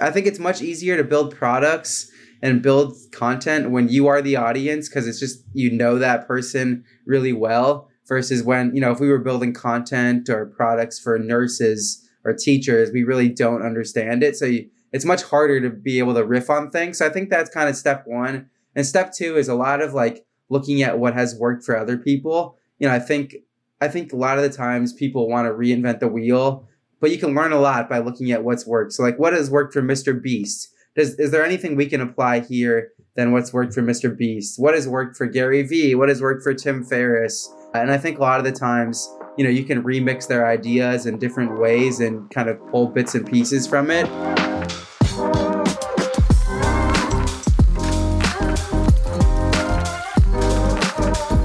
I think it's much easier to build products and build content when you are the audience, because it's just, you know, that person really well, versus when, you know, if we were building content or products for nurses or teachers, we really don't understand it. So it's much harder to be able to riff on things. So I think that's kind of step one. And step two is a lot of like looking at what has worked for other people. You know, I think a lot of the times people want to reinvent the wheel, but you can learn a lot by looking at what's worked. So like, what has worked for Mr. Beast? Is there anything we can apply here than what's worked for Mr. Beast? What has worked for Gary Vee? What has worked for Tim Ferriss? And I think a lot of the times, you know, you can remix their ideas in different ways and kind of pull bits and pieces from it.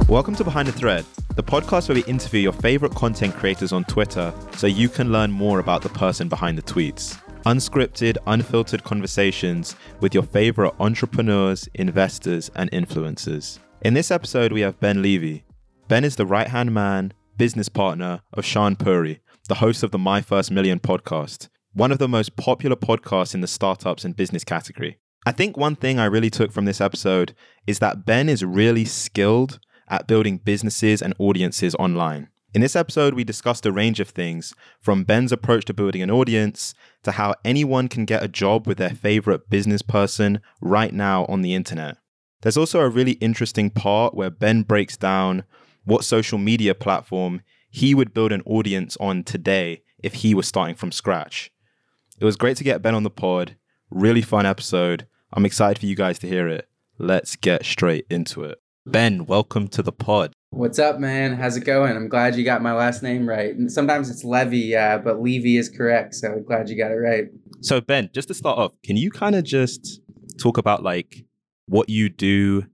Welcome to Behind the Thread, the podcast where we interview your favorite content creators on Twitter so you can learn more about the person behind the tweets. Unscripted, unfiltered conversations with your favorite entrepreneurs, investors, and influencers. In this episode, we have Ben Levy. Ben is the right-hand man, business partner of Shaan Puri, the host of the My First Million podcast, one of the most popular podcasts in the startups and business category. I think one thing I really took from this episode is that Ben is really skilled at building businesses and audiences online. In this episode, we discussed a range of things, from Ben's approach to building an audience to how anyone can get a job with their favorite business person right now on the internet. There's also a really interesting part where Ben breaks down what social media platform he would build an audience on today if he was starting from scratch. It was great to get Ben on the pod. Really fun episode. I'm excited for you guys to hear it. Let's get straight into it. Ben, welcome to the pod. What's up, man? How's it going? I'm glad you got my last name right. And sometimes it's Levy, but Levy is correct. So I'm glad you got it right. So Ben, just to start off, can you kind of just talk about like what you do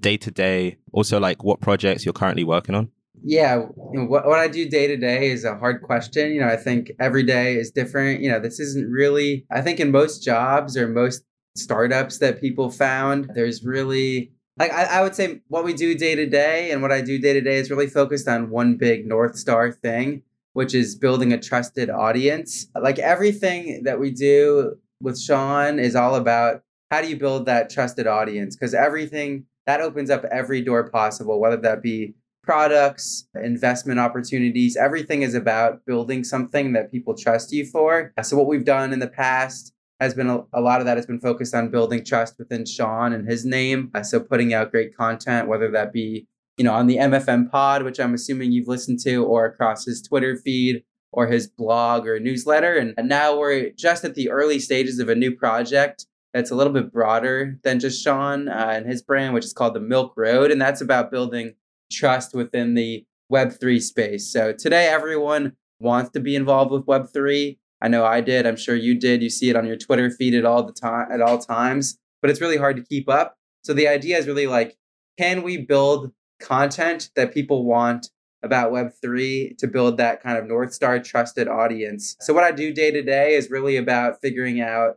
day to day? Also, like what projects you're currently working on? Yeah, you know, what I do day to day is a hard question. You know, I think every day is different. You know, this isn't really, I think in most jobs or most startups that people found, there's really... Like I would say what we do day to day and what I do day to day is really focused on one big North Star thing, which is building a trusted audience. Like everything that we do with Shaan is all about how do you build that trusted audience? Because everything that opens up every door possible, whether that be products, investment opportunities, everything is about building something that people trust you for. So what we've done in the past has been a lot of that has been focused on building trust within Shaan and his name. So putting out great content, whether that be, you know, on the MFM pod, which I'm assuming you've listened to, or across his Twitter feed or his blog or newsletter. And now we're just at the early stages of a new project that's a little bit broader than just Shaan and his brand, which is called the Milk Road. And that's about building trust within the Web3 space. So today, everyone wants to be involved with Web3. I know I did. I'm sure you did. You see it on your Twitter feed at all times, but it's really hard to keep up. So the idea is really like, can we build content that people want about Web3 to build that kind of North Star trusted audience? So what I do day to day is really about figuring out,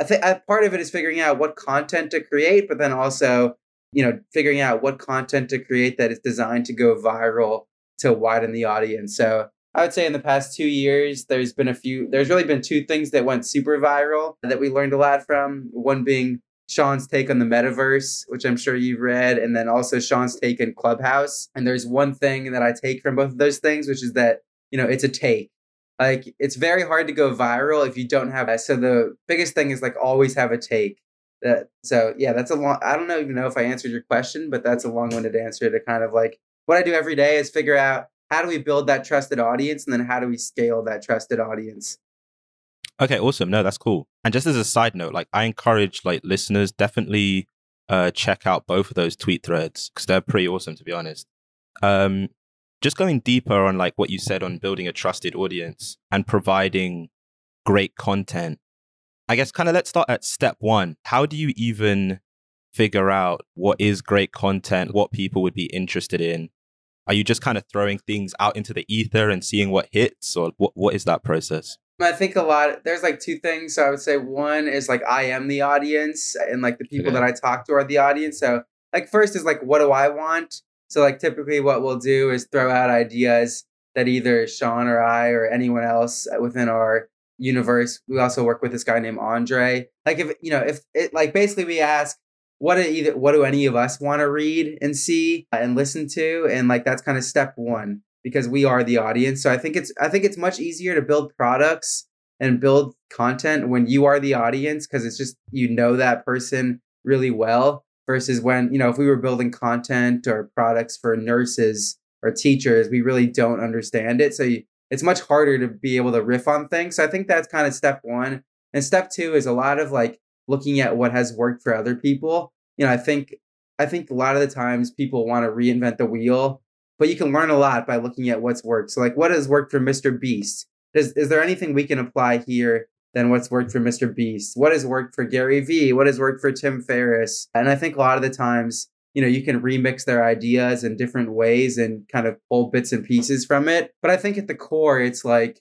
I think part of it is figuring out what content to create, but then also, you know, figuring out what content to create that is designed to go viral to widen the audience. So I would say in the past 2 years, there's really been two things that went super viral that we learned a lot from. One being Shaan's take on the metaverse, which I'm sure you've read, and then also Shaan's take in Clubhouse. And there's one thing that I take from both of those things, which is that, you know, it's a take. Like, it's very hard to go viral if you don't have that. So the biggest thing is like always have a take. So yeah, that's a long, I don't even know if I answered your question, but that's a long-winded answer to kind of like what I do every day is figure out, how do we build that trusted audience? And then how do we scale that trusted audience? Okay, awesome. No, that's cool. And just as a side note, like I encourage like listeners definitely check out both of those tweet threads because they're pretty awesome, to be honest. Just going deeper on like what you said on building a trusted audience and providing great content, I guess kind of let's start at step one. How do you even figure out what is great content, what people would be interested in? Are you just kind of throwing things out into the ether and seeing what hits, or what is that process? I think there's like two things. So I would say one is like, I am the audience and like the people that I talk to are the audience. So like first is like, what do I want? So like typically what we'll do is throw out ideas that either Shaan or I or anyone else within our universe. We also work with this guy named Andre. Like, if you know, if it, like, basically we ask, what do any of us want to read and see and listen to? And like, that's kind of step one, because we are the audience. So I think it's much easier to build products and build content when you are the audience, because it's just, you know, that person really well, versus when, you know, if we were building content or products for nurses or teachers, we really don't understand it. So it's much harder to be able to riff on things. So I think that's kind of step one. And step two is a lot of like looking at what has worked for other people. You know, I think a lot of the times people want to reinvent the wheel, but you can learn a lot by looking at what's worked. So like, what has worked for Mr. Beast? Is there anything we can apply here than what's worked for Mr. Beast? What has worked for Gary Vee? What has worked for Tim Ferriss? And I think a lot of the times, you know, you can remix their ideas in different ways and kind of pull bits and pieces from it. But I think at the core, it's like,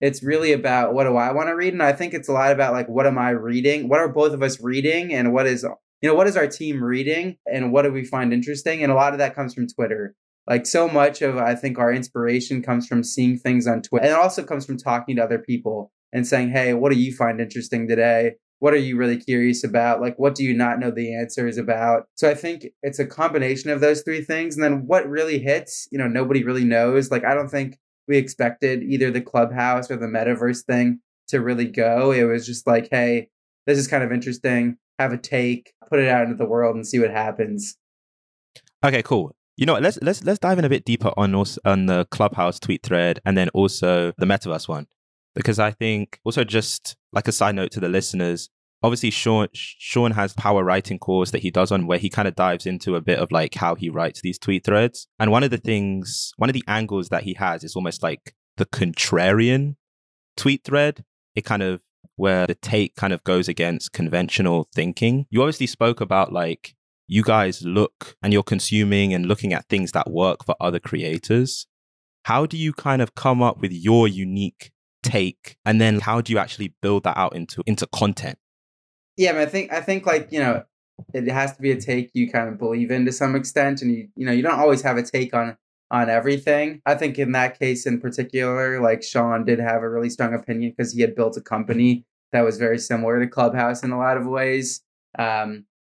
it's really about what do I want to read? And I think it's a lot about like, what am I reading? What are both of us reading? And what is our team reading? And what do we find interesting? And a lot of that comes from Twitter. Like, so much of, I think, our inspiration comes from seeing things on Twitter. And it also comes from talking to other people and saying, hey, what do you find interesting today? What are you really curious about? Like, what do you not know the answers about? So I think it's a combination of those three things. And then what really hits, you know, nobody really knows. Like, I don't think we expected either the Clubhouse or the metaverse thing to really go. It was just like, hey, this is kind of interesting. Have a take, put it out into the world and see what happens. Okay, cool. You know, let's dive in a bit deeper on the Clubhouse tweet thread and then also the metaverse one, because I think also, just like a side note to the listeners, obviously Shaan has Power Writing Course that he does on, where he kind of dives into a bit of like how he writes these tweet threads. And one of the angles that he has is almost like the contrarian tweet thread. It kind of, where the take kind of goes against conventional thinking. You obviously spoke about like, you guys look and you're consuming and looking at things that work for other creators. How do you kind of come up with your unique take? And then how do you actually build that out into content? Yeah, but I think like, you know, it has to be a take you kind of believe in to some extent. And, you know, you don't always have a take on everything. I think in that case in particular, like Shaan did have a really strong opinion because he had built a company that was very similar to Clubhouse in a lot of ways.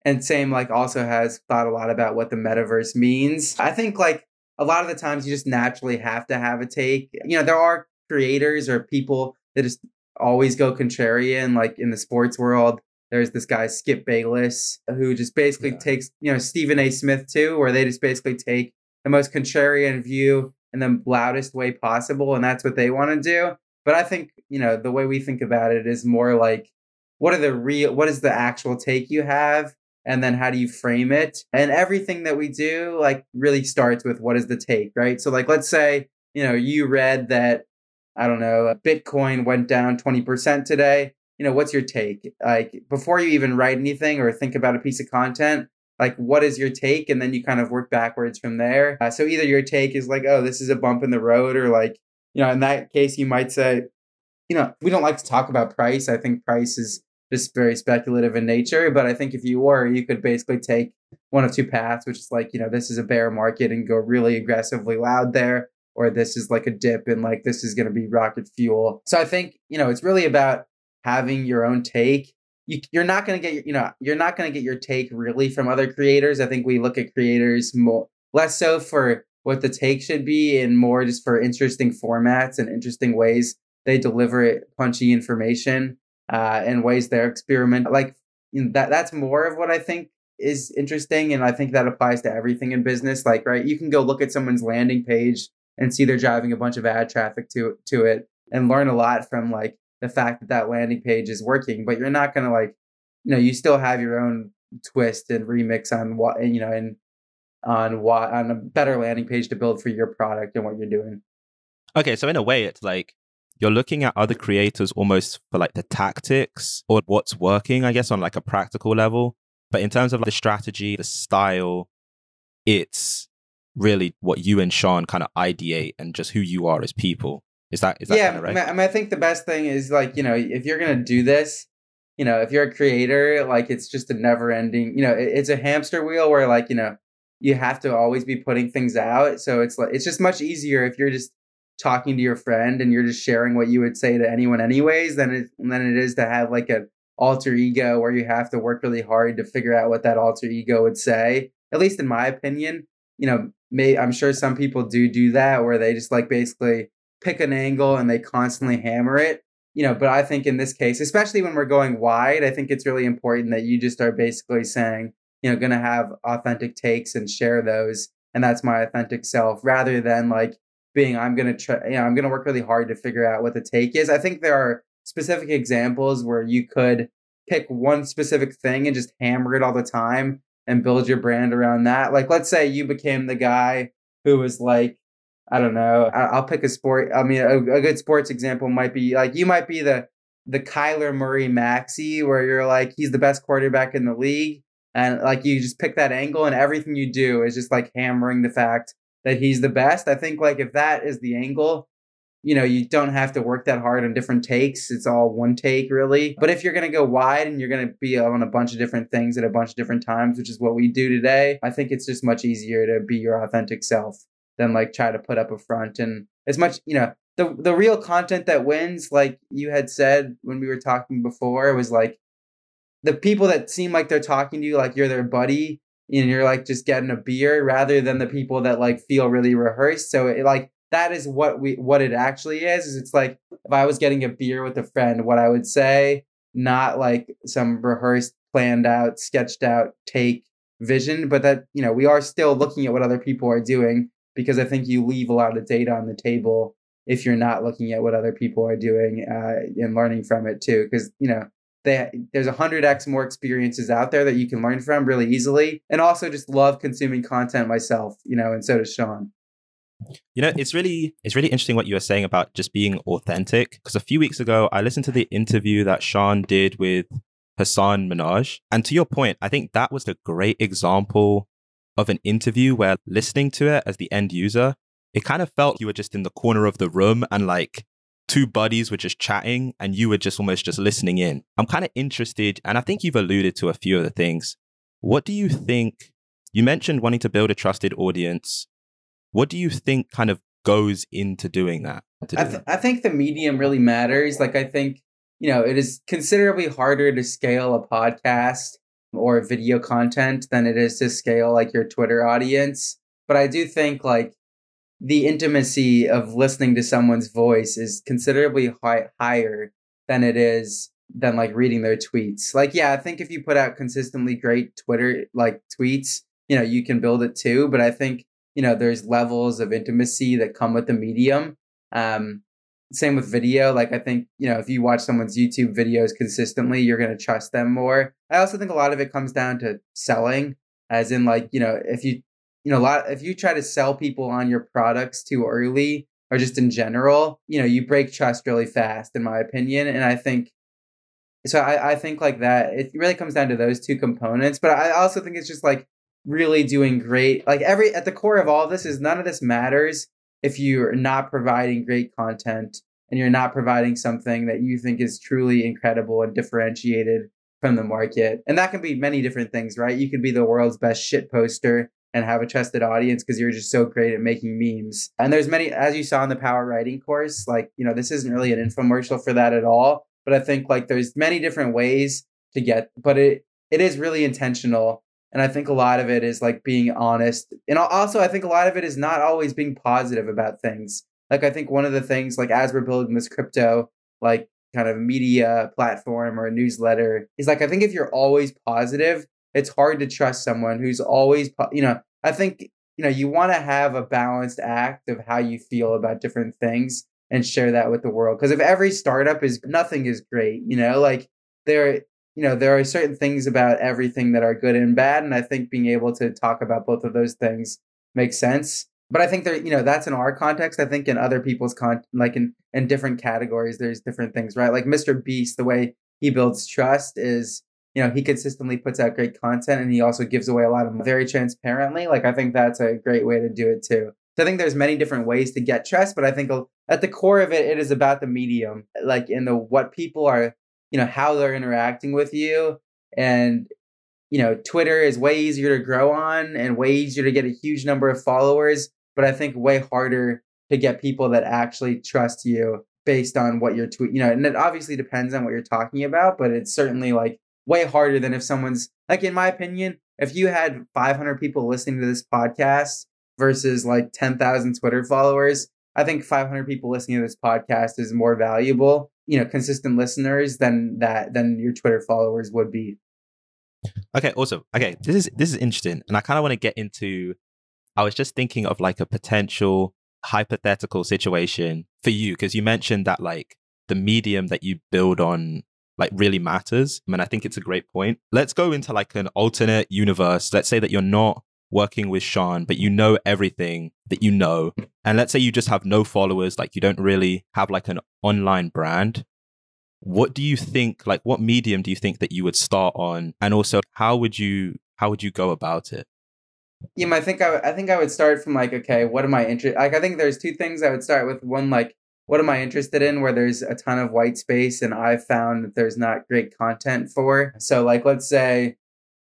And same, like, also has thought a lot about what the metaverse means. I think like a lot of the times you just naturally have to have a take. You know, there are creators or people that just always go contrarian. Like in the sports world, there's this guy, Skip Bayless, who just basically takes, you know, Stephen A. Smith too, where they just basically take the most contrarian view in the loudest way possible. And that's what they want to do. But I think, you know, the way we think about it is more like, what is the actual take you have? And then how do you frame it? And everything that we do, like, really starts with what is the take, right? So like, let's say, you know, you read that, I don't know, Bitcoin went down 20% today. You know, what's your take? Like, before you even write anything or think about a piece of content, like, what is your take? And then you kind of work backwards from there. So either your take is like, oh, this is a bump in the road, or like, you know, in that case, you might say, you know, we don't like to talk about price. I think price is just very speculative in nature. But I think if you were, you could basically take one of two paths, which is like, you know, this is a bear market and go really aggressively loud there, or this is like a dip and like, this is going to be rocket fuel. So I think, you know, it's really about having your own take. You're not going to get your take really from other creators. I think we look at creators more, less so for what the take should be and more just for interesting formats and interesting ways they deliver it, punchy information. In ways they're experimenting. Like, you know, that's more of what I think is interesting. And I think that applies to everything in business. Like, right, you can go look at someone's landing page and see they're driving a bunch of ad traffic to it and learn a lot from like the fact that landing page is working, but you're not going to like, you know, you still have your own twist and remix on what, you know, and on what, on a better landing page to build for your product and what you're doing. Okay. So in a way, it's like, you're looking at other creators almost for like the tactics or what's working, I guess, on like a practical level. But in terms of like the strategy, the style, it's really what you and Shaan kind of ideate and just who you are as people. Is that kind of right? Yeah, I mean, I think the best thing is like, you know, if you're going to do this, you know, if you're a creator, like it's just a never ending, you know, it's a hamster wheel where like, you know, you have to always be putting things out. So it's like, it's just much easier if you're just talking to your friend and you're just sharing what you would say to anyone anyways than it is to have like an alter ego where you have to work really hard to figure out what that alter ego would say. At least in my opinion, you know, I'm sure some people do that where they just like basically pick an angle and they constantly hammer it, you know, but I think in this case, especially when we're going wide, I think it's really important that you just are basically saying, you know, going to have authentic takes and share those. And that's my authentic self rather than like, I'm going to try, you know, I'm going to work really hard to figure out what the take is. I think there are specific examples where you could pick one specific thing and just hammer it all the time and build your brand around that. Like, let's say you became the guy who was like, I don't know, I'll pick a sport. I mean, a good sports example might be like, you might be the Kyler Murray maxi where you're like, he's the best quarterback in the league. And like, you just pick that angle and everything you do is just like hammering the fact that he's the best. I think like if that is the angle, you know, you don't have to work that hard on different takes. It's all one take really. But if you're going to go wide and you're going to be on a bunch of different things at a bunch of different times, which is what we do today, I think it's just much easier to be your authentic self than like try to put up a front. And as much, you know, the real content that wins, like you had said when we were talking before, it was like the people that seem like they're talking to you, like you're their buddy, and you're like just getting a beer rather than the people that like feel really rehearsed. So it, like that is what it actually is. It's like if I was getting a beer with a friend, what I would say, not like some rehearsed, planned out, sketched out take vision, but that, you know, we are still looking at what other people are doing because I think you leave a lot of data on the table if you're not looking at what other people are doing and learning from it too. Because, you know, there's 100x more experiences out there that you can learn from really easily. And also just love consuming content myself, you know, and so does Shaan. You know, it's really interesting what you were saying about just being authentic. Because a few weeks ago, I listened to the interview that Shaan did with Hasan Minhaj. And to your point, I think that was the great example of an interview where listening to it as the end user, it kind of felt you were just in the corner of the room and like two buddies were just chatting and you were just almost just listening in. I'm kind of interested, and I think you've alluded to a few of the things. What do you think? You mentioned wanting to build a trusted audience. What do you think kind of goes into doing that? I think the medium really matters. Like, I think, you know, it is considerably harder to scale a podcast or video content than it is to scale like your Twitter audience. But I do think like the intimacy of listening to someone's voice is considerably higher than it is than like reading their tweets. Like, yeah, I think if you put out consistently great Twitter like tweets, you know, you can build it too. But I think, you know, there's levels of intimacy that come with the medium. Same with video. Like, I think, you know, if you watch someone's YouTube videos consistently, you're going to trust them more. I also think a lot of it comes down to selling, as in like, you know, if you try to sell people on your products too early or just in general, you know, you break trust really fast, in my opinion. And I think, so I think like that, it really comes down to those two components. But I also think it's just like really doing great. Like at the core of all this is none of this matters if you're not providing great content and you're not providing something that you think is truly incredible and differentiated from the market. And that can be many different things, right? You could be the world's best shit poster and have a trusted audience because you're just so great at making memes. And there's many, as you saw in the Power Writing course, like, you know, this isn't really an infomercial for that at all. But I think like there's many different ways to get, but it is really intentional. And I think a lot of it is like being honest. And also, I think a lot of it is not always being positive about things. Like, I think one of the things, like, as we're building this crypto, like, kind of media platform or a newsletter, is like, I think if you're always positive, it's hard to trust someone who's always, you know, I think, you know, you want to have a balanced act of how you feel about different things and share that with the world. Because if every startup is, nothing is great, you know, like, you know, there are certain things about everything that are good and bad. And I think being able to talk about both of those things makes sense. But I think that, you know, that's in our context. I think in other people's like in different categories, there's different things, right? Like Mr. Beast, the way he builds trust is, you know, he consistently puts out great content and he also gives away a lot of money very transparently. Like, I think that's a great way to do it too. So I think there's many different ways to get trust, but I think at the core of it, it is about the medium, like in the, what people are, you know, how they're interacting with you. And, you know, Twitter is way easier to grow on and way easier to get a huge number of followers, but I think way harder to get people that actually trust you based on what you're tweeting, you know, and it obviously depends on what you're talking about, but it's certainly like way harder than if someone's like, in my opinion, if you had 500 people listening to this podcast versus like 10,000 Twitter followers, I think 500 people listening to this podcast is more valuable, you know, consistent listeners than your Twitter followers would be. Okay, awesome. Okay, this is interesting. And I kind of want to get into, I was just thinking of like a potential hypothetical situation for you, because you mentioned that like the medium that you build on like really matters. I mean, I think it's a great point. Let's go into like an alternate universe. Let's say that you're not working with Shaan, but you know everything that you know. And let's say you just have no followers, like you don't really have like an online brand. What do you think, like what medium do you think that you would start on? And also how would you go about it? Yeah, I think I would start from like, okay, what am I interested? Like, I think there's two things I would start with. One, like, what am I interested in, where there's a ton of white space and I've found that there's not great content for. So like, let's say,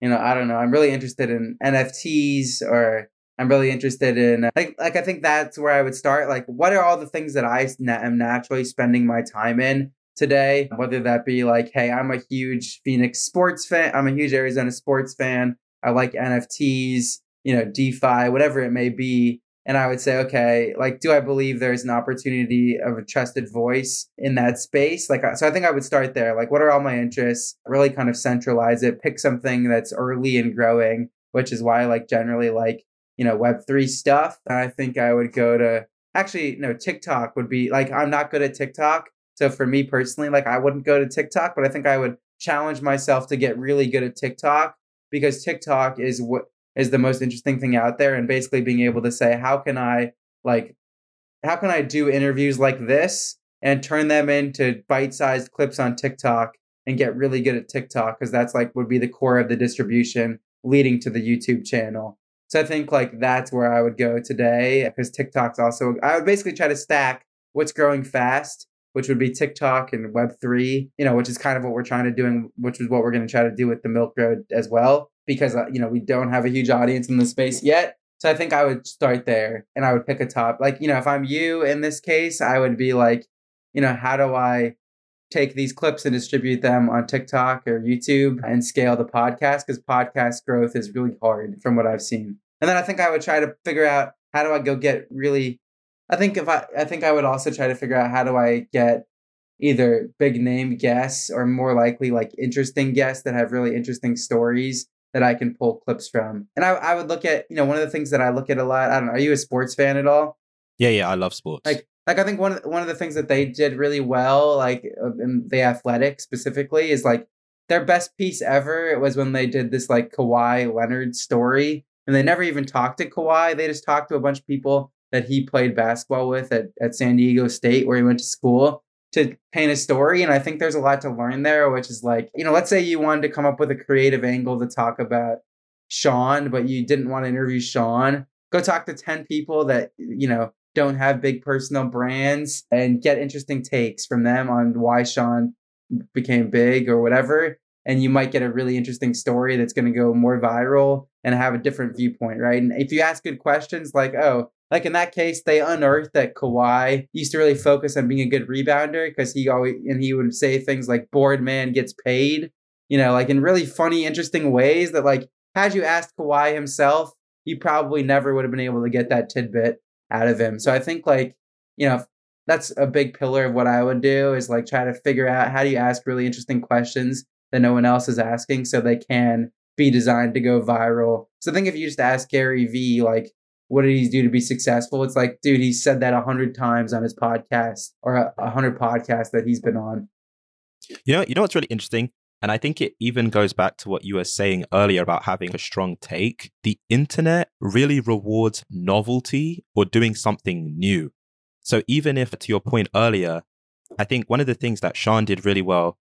you know, I don't know, I'm really interested in NFTs, or I'm really interested in like I think that's where I would start. Like, what are all the things that I am naturally spending my time in today? Whether that be like, hey, I'm a huge Phoenix sports fan. I'm a huge Arizona sports fan. I like NFTs, you know, DeFi, whatever it may be. And I would say, okay, like, do I believe there's an opportunity of a trusted voice in that space? Like, so I think I would start there. Like, what are all my interests? Really kind of centralize it, pick something that's early and growing, which is why I like generally like, you know, Web3 stuff. And I think I would go to, actually, no, TikTok would be like, I'm not good at TikTok. So for me personally, like, I wouldn't go to TikTok, but I think I would challenge myself to get really good at TikTok, because TikTok is what is the most interesting thing out there. And basically being able to say, how can I do interviews like this and turn them into bite-sized clips on TikTok and get really good at TikTok? Because that's like would be the core of the distribution leading to the YouTube channel. So I think like that's where I would go today, because TikTok's also, I would basically try to stack what's growing fast, which would be TikTok and Web3, you know, which is kind of what we're trying to do, which is what we're going to try to do with the Milk Road as well, because, you know, we don't have a huge audience in the space yet. So I think I would start there, and I would pick a top. Like, you know, if I'm you in this case, I would be like, you know, how do I take these clips and distribute them on TikTok or YouTube and scale the podcast? Because podcast growth is really hard from what I've seen. And then I think I would try to figure out how do I go get really... I think I would also try to figure out how do I get either big name guests, or more likely like interesting guests that have really interesting stories that I can pull clips from. And I would look at, you know, one of the things that I look at a lot, I don't know, are you a sports fan at all? Yeah, I love sports. Like I think one of the things that they did really well, like in The Athletic specifically, is like their best piece ever, it was when they did this like Kawhi Leonard story, and they never even talked to Kawhi. They just talked to a bunch of people that he played basketball with at San Diego State, where he went to school, to paint a story. And I think there's a lot to learn there, which is like, you know, let's say you wanted to come up with a creative angle to talk about Shaan, but you didn't want to interview Shaan. Go talk to 10 people that, you know, don't have big personal brands and get interesting takes from them on why Shaan became big or whatever. And you might get a really interesting story that's going to go more viral and have a different viewpoint, right? And if you ask good questions like, oh, like in that case, they unearthed that Kawhi used to really focus on being a good rebounder, because he would say things like board man gets paid, you know, like in really funny, interesting ways that like, had you asked Kawhi himself, you probably never would have been able to get that tidbit out of him. So I think like, you know, that's a big pillar of what I would do, is like try to figure out how do you ask really interesting questions that no one else is asking, so they can be designed to go viral. So I think if you just ask Gary Vee, like, what did he do to be successful? It's like, dude, he said that 100 times on his podcast, or 100 podcasts that he's been on. You know what's really interesting? And I think it even goes back to what you were saying earlier about having a strong take. The internet really rewards novelty, or doing something new. So even if, to your point earlier, I think one of the things that Shaan did really well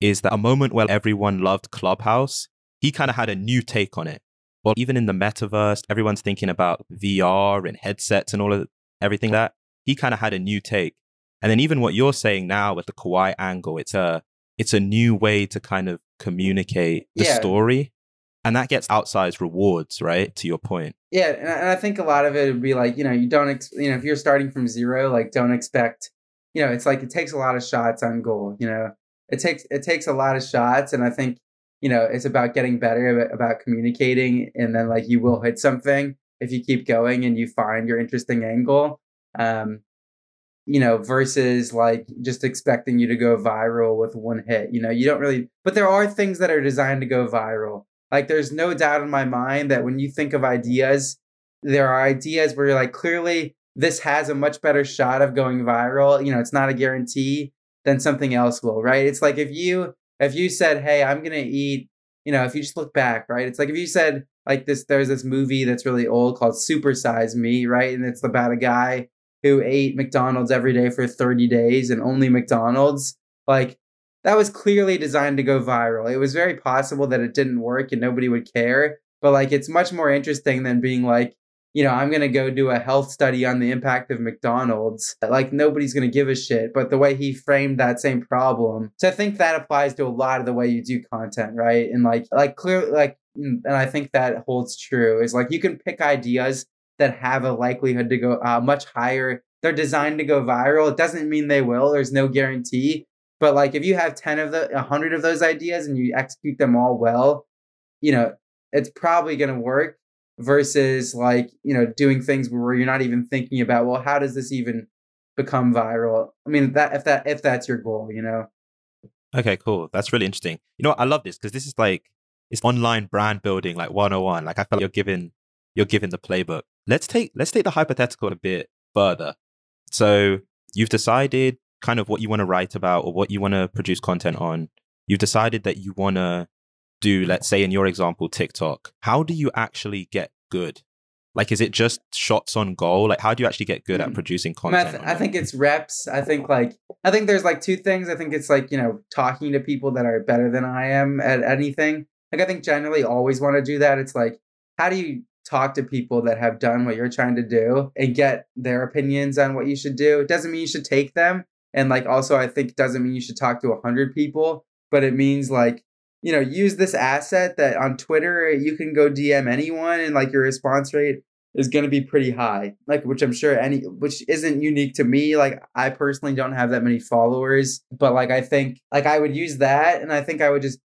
is that a moment where everyone loved Clubhouse, he kind of had a new take on it. Well, even in the metaverse, everyone's thinking about VR and headsets and all of everything that he kind of had a new take. And then even what you're saying now with the Kawhi angle, it's a new way to kind of communicate the story. And that gets outsized rewards, right? To your point. Yeah. And I think a lot of it would be like, you know, you don't, you know, if you're starting from zero, like don't expect, you know, it's like, it takes a lot of shots on goal, you know, it takes a lot of shots. And I think, you know, it's about getting better about communicating. And then like, you will hit something if you keep going and you find your interesting angle, you know, versus like just expecting you to go viral with one hit, you know, you don't really, but there are things that are designed to go viral. Like there's no doubt in my mind that when you think of ideas, there are ideas where you're like, clearly this has a much better shot of going viral. You know, it's not a guarantee than something else will, right? It's like if you said, hey, I'm going to eat, you know, if you just look back, right? It's like if you said like this, there's this movie that's really old called Super Size Me, right? And it's about a guy who ate McDonald's every day for 30 days and only McDonald's. Like that was clearly designed to go viral. It was very possible that it didn't work and nobody would care. But like, it's much more interesting than being like, you know, I'm going to go do a health study on the impact of McDonald's. Like nobody's going to give a shit. But the way he framed that same problem. So I think that applies to a lot of the way you do content, right? And like clearly, like, and I think that holds true is like, you can pick ideas that have a likelihood to go much higher. They're designed to go viral. It doesn't mean they will. There's no guarantee. But like, if you have 100 of those ideas and you execute them all well, you know, it's probably going to work versus like, you know, doing things where you're not even thinking about, well, how does this even become viral? I mean, if that's your goal, you know? Okay, cool. That's really interesting. You know, I love this because this is like, it's online brand building, like 101. Like I feel like you're given the playbook. Let's take the hypothetical a bit further. So you've decided kind of what you want to write about or what you want to produce content on. You've decided that you want to do, let's say in your example, TikTok. How do you actually get good? Like, is it just shots on goal? Like, how do you actually get good at producing content? I think it's reps. I think there's like two things. I think it's like, you know, talking to people that are better than I am at anything. Like, I think generally always want to do that. It's like, how do you talk to people that have done what you're trying to do and get their opinions on what you should do? It doesn't mean you should take them. And like, also, I think it doesn't mean you should talk to 100 people, but it means like, you know, use this asset that on Twitter, you can go DM anyone and like your response rate is going to be pretty high, like, which I'm sure which isn't unique to me. Like I personally don't have that many followers, but like, I think like I would use that and I think I would just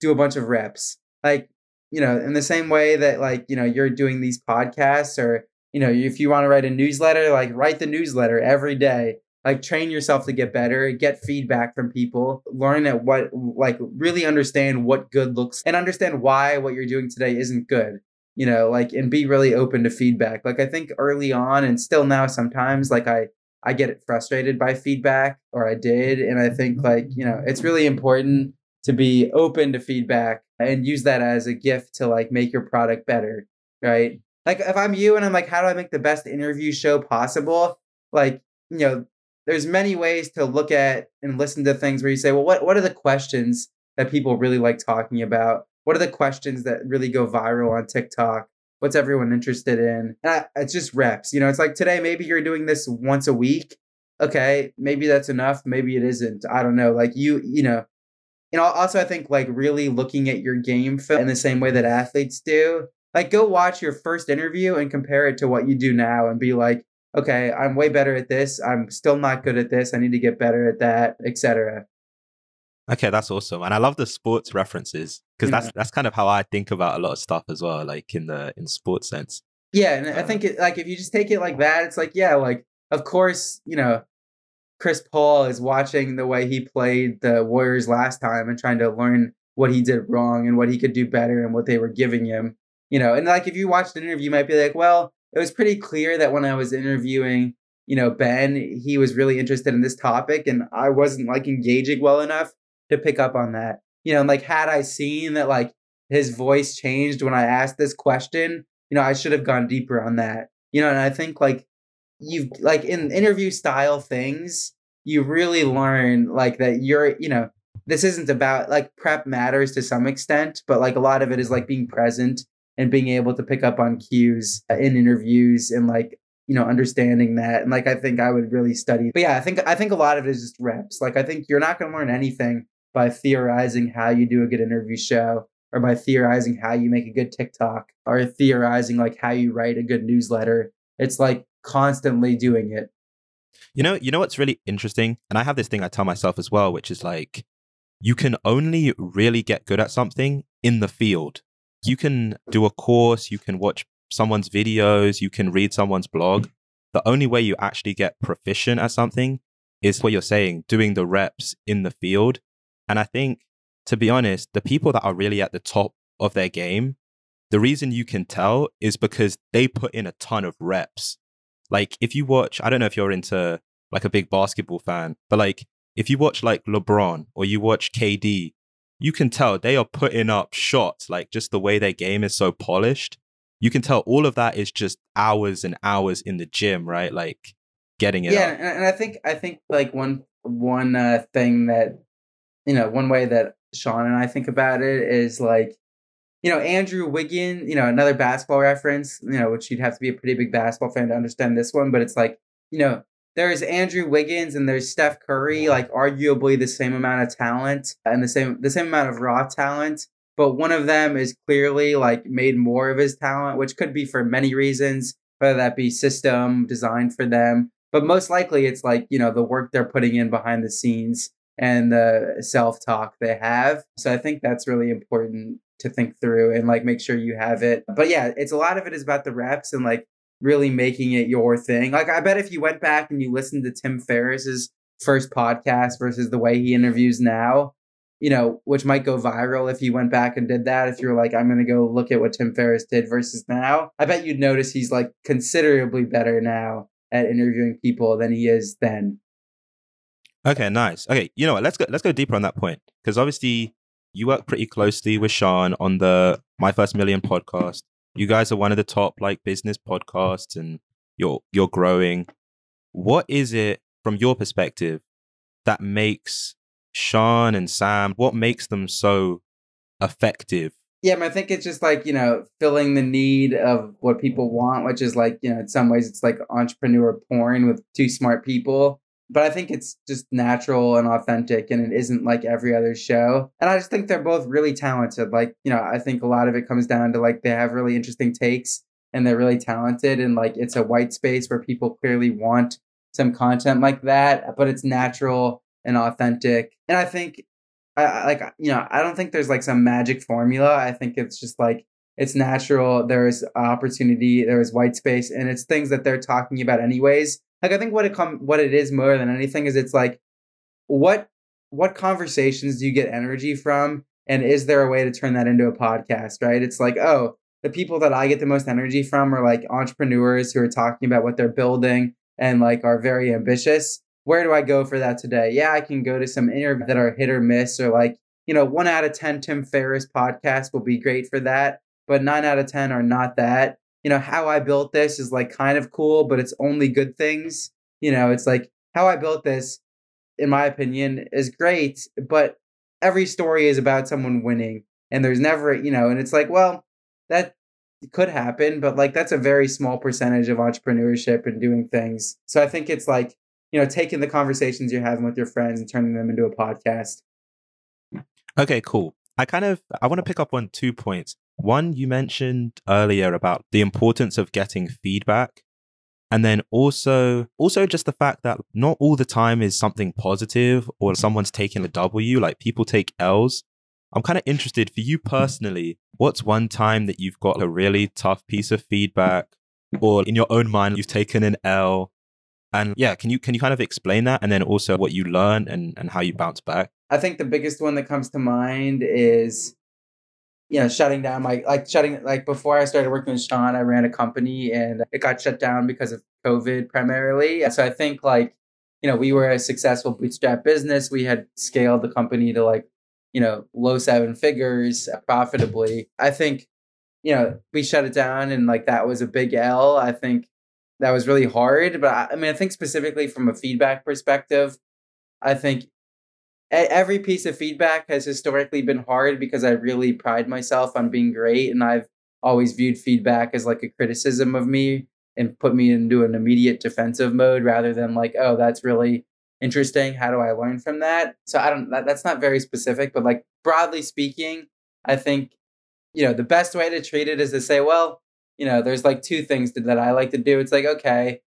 do a bunch of reps, like, you know, in the same way that like, you know, you're doing these podcasts or, you know, if you want to write a newsletter, like write the newsletter every day. Like train yourself to get better, get feedback from people, learn at what, like really understand what good looks and understand why what you're doing today isn't good, you know, like, and be really open to feedback. Like I think early on and still now sometimes like I get frustrated by feedback or I did. And I think like, you know, it's really important to be open to feedback and use that as a gift to like make your product better, right? Like if I'm you and I'm like, how do I make the best interview show possible? Like, you know, there's many ways to look at and listen to things where you say, well, what are the questions that people really like talking about? What are the questions that really go viral on TikTok? What's everyone interested in? It's just reps. You know, it's like today, maybe you're doing this once a week. Okay, maybe that's enough. Maybe it isn't. I don't know. Like you know, and also I think like really looking at your game film in the same way that athletes do, like go watch your first interview and compare it to what you do now and be like, okay, I'm way better at this. I'm still not good at this. I need to get better at that, etc. Okay, that's awesome. And I love the sports references because that's kind of how I think about a lot of stuff as well, like in sports sense. Yeah, and I think it, like if you just take it like that, it's like, yeah, like of course, you know, Chris Paul is watching the way he played the Warriors last time and trying to learn what he did wrong and what he could do better and what they were giving him, you know. And like if you watched an interview, you might be like, well, it was pretty clear that when I was interviewing, you know, Ben, he was really interested in this topic and I wasn't like engaging well enough to pick up on that. You know, and like, had I seen that like his voice changed when I asked this question, you know, I should have gone deeper on that. You know, and I think like you've like in interview style things, you really learn like that you're, you know, this isn't about like prep matters to some extent, but like a lot of it is like being present and being able to pick up on cues in interviews and like, you know, understanding that. And like, I think I would really study. But yeah, I think a lot of it is just reps. Like, I think you're not going to learn anything by theorizing how you do a good interview show. or by theorizing how you make a good TikTok or theorizing like how you write a good newsletter. It's like constantly doing it. You know what's really interesting? And I have this thing I tell myself as well, which is like, you can only really get good at something in the field. You can do a course, you can watch someone's videos, you can read someone's blog. The only way you actually get proficient at something is what you're saying, doing the reps in the field. And I think, to be honest, the people that are really at the top of their game, the reason you can tell is because they put in a ton of reps. Like if you watch, I don't know if you're into like a big basketball fan, but like if you watch like LeBron or you watch KD, you can tell they are putting up shots, like just the way their game is so polished. You can tell all of that is just hours and hours in the gym, right? Like getting it. Yeah, up. And I think like one thing that, you know, one way that Shaan and I think about it is like, you know, Andrew Wiggins, you know, another basketball reference, you know, which you'd have to be a pretty big basketball fan to understand this one. But it's like, you know, there's Andrew Wiggins and there's Steph Curry, like arguably the same amount of talent and the same amount of raw talent. But one of them is clearly like made more of his talent, which could be for many reasons, whether that be system designed for them. But most likely it's like, you know, the work they're putting in behind the scenes and the self-talk they have. So I think that's really important to think through and like make sure you have it. But yeah, it's a lot of it is about the reps and like really making it your thing. Like I bet if you went back and you listened to Tim Ferriss's first podcast versus the way he interviews now, you know, which might go viral if you went back and did that. If you're like, I'm going to go look at what Tim Ferriss did versus now, I bet you'd notice he's like considerably better now at interviewing people than he is then. Okay, nice. Okay, you know what? Let's go deeper on that point, because obviously you work pretty closely with Shaan on the My First Million podcast. You guys are one of the top like business podcasts, and you're growing. What is it from your perspective that makes Shaan and Sam, what makes them so effective? Yeah, I think it's just like, you know, filling the need of what people want, which is like, you know, in some ways it's like entrepreneur porn with two smart people. But I think it's just natural and authentic, and it isn't like every other show. And I just think they're both really talented. Like, you know, I think a lot of it comes down to like they have really interesting takes and they're really talented. And like it's a white space where people clearly want some content like that, but it's natural and authentic. And I think like, you know, I don't think there's like some magic formula. I think it's just like it's natural. There is opportunity. There is white space, and it's things that they're talking about anyways. Like, I think what it is more than anything is it's like, what conversations do you get energy from? And is there a way to turn that into a podcast, right? It's like, oh, the people that I get the most energy from are like entrepreneurs who are talking about what they're building and like are very ambitious. Where do I go for that today? Yeah, I can go to some interviews that are hit or miss, or like, you know, 1 out of 10 Tim Ferriss podcasts will be great for that, but 9 out of 10 are not that. You know, How I Built This is like kind of cool, but it's only good things. You know, it's like How I Built This, in my opinion, is great, but every story is about someone winning, and there's never, you know, and it's like, well, that could happen, but like that's a very small percentage of entrepreneurship and doing things. So I think it's like, you know, taking the conversations you're having with your friends and turning them into a podcast. Okay, cool. I want to pick up on 2 points. One, you mentioned earlier about the importance of getting feedback, and then also just the fact that not all the time is something positive or someone's taking a W, like people take L's. I'm kind of interested, for you personally, what's one time that you've got a really tough piece of feedback, or in your own mind you've taken an L? And yeah, can you kind of explain that, and then also what you learned and how you bounce back? I think the biggest one that comes to mind is, you know, shutting down, before I started working with Shaan, I ran a company and it got shut down because of COVID primarily. So I think like, you know, we were a successful bootstrap business. We had scaled the company to like, you know, low seven figures profitably. I think, you know, we shut it down, and like that was a big L. I think that was really hard. But I mean, I think specifically from a feedback perspective, I think every piece of feedback has historically been hard because I really pride myself on being great. And I've always viewed feedback as like a criticism of me and put me into an immediate defensive mode rather than like, oh, that's really interesting. How do I learn from that? So that's not very specific, but like broadly speaking, I think, you know, the best way to treat it is to say, well, you know, there's like two things that I like to do. It's like, okay,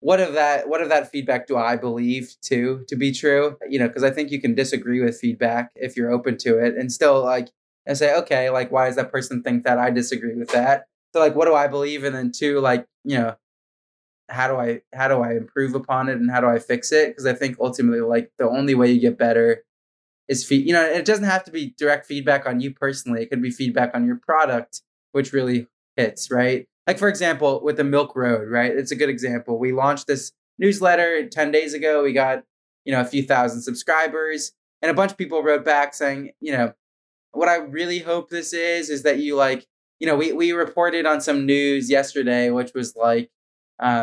what of that feedback do I believe to be true? You know, because I think you can disagree with feedback if you're open to it and still like, and say, okay, like, why does that person think that? I disagree with that. So like, what do I believe? And then two, like, you know, how do I improve upon it and how do I fix it? Because I think ultimately, like, the only way you get better is you know, it doesn't have to be direct feedback on you personally. It could be feedback on your product, which really hits, right? Like, for example, with the Milk Road, right? It's a good example. We launched this newsletter 10 days ago. We got, you know, a few thousand subscribers, and a bunch of people wrote back saying, you know, what I really hope this is that you, like, you know, we reported on some news yesterday, which was like, I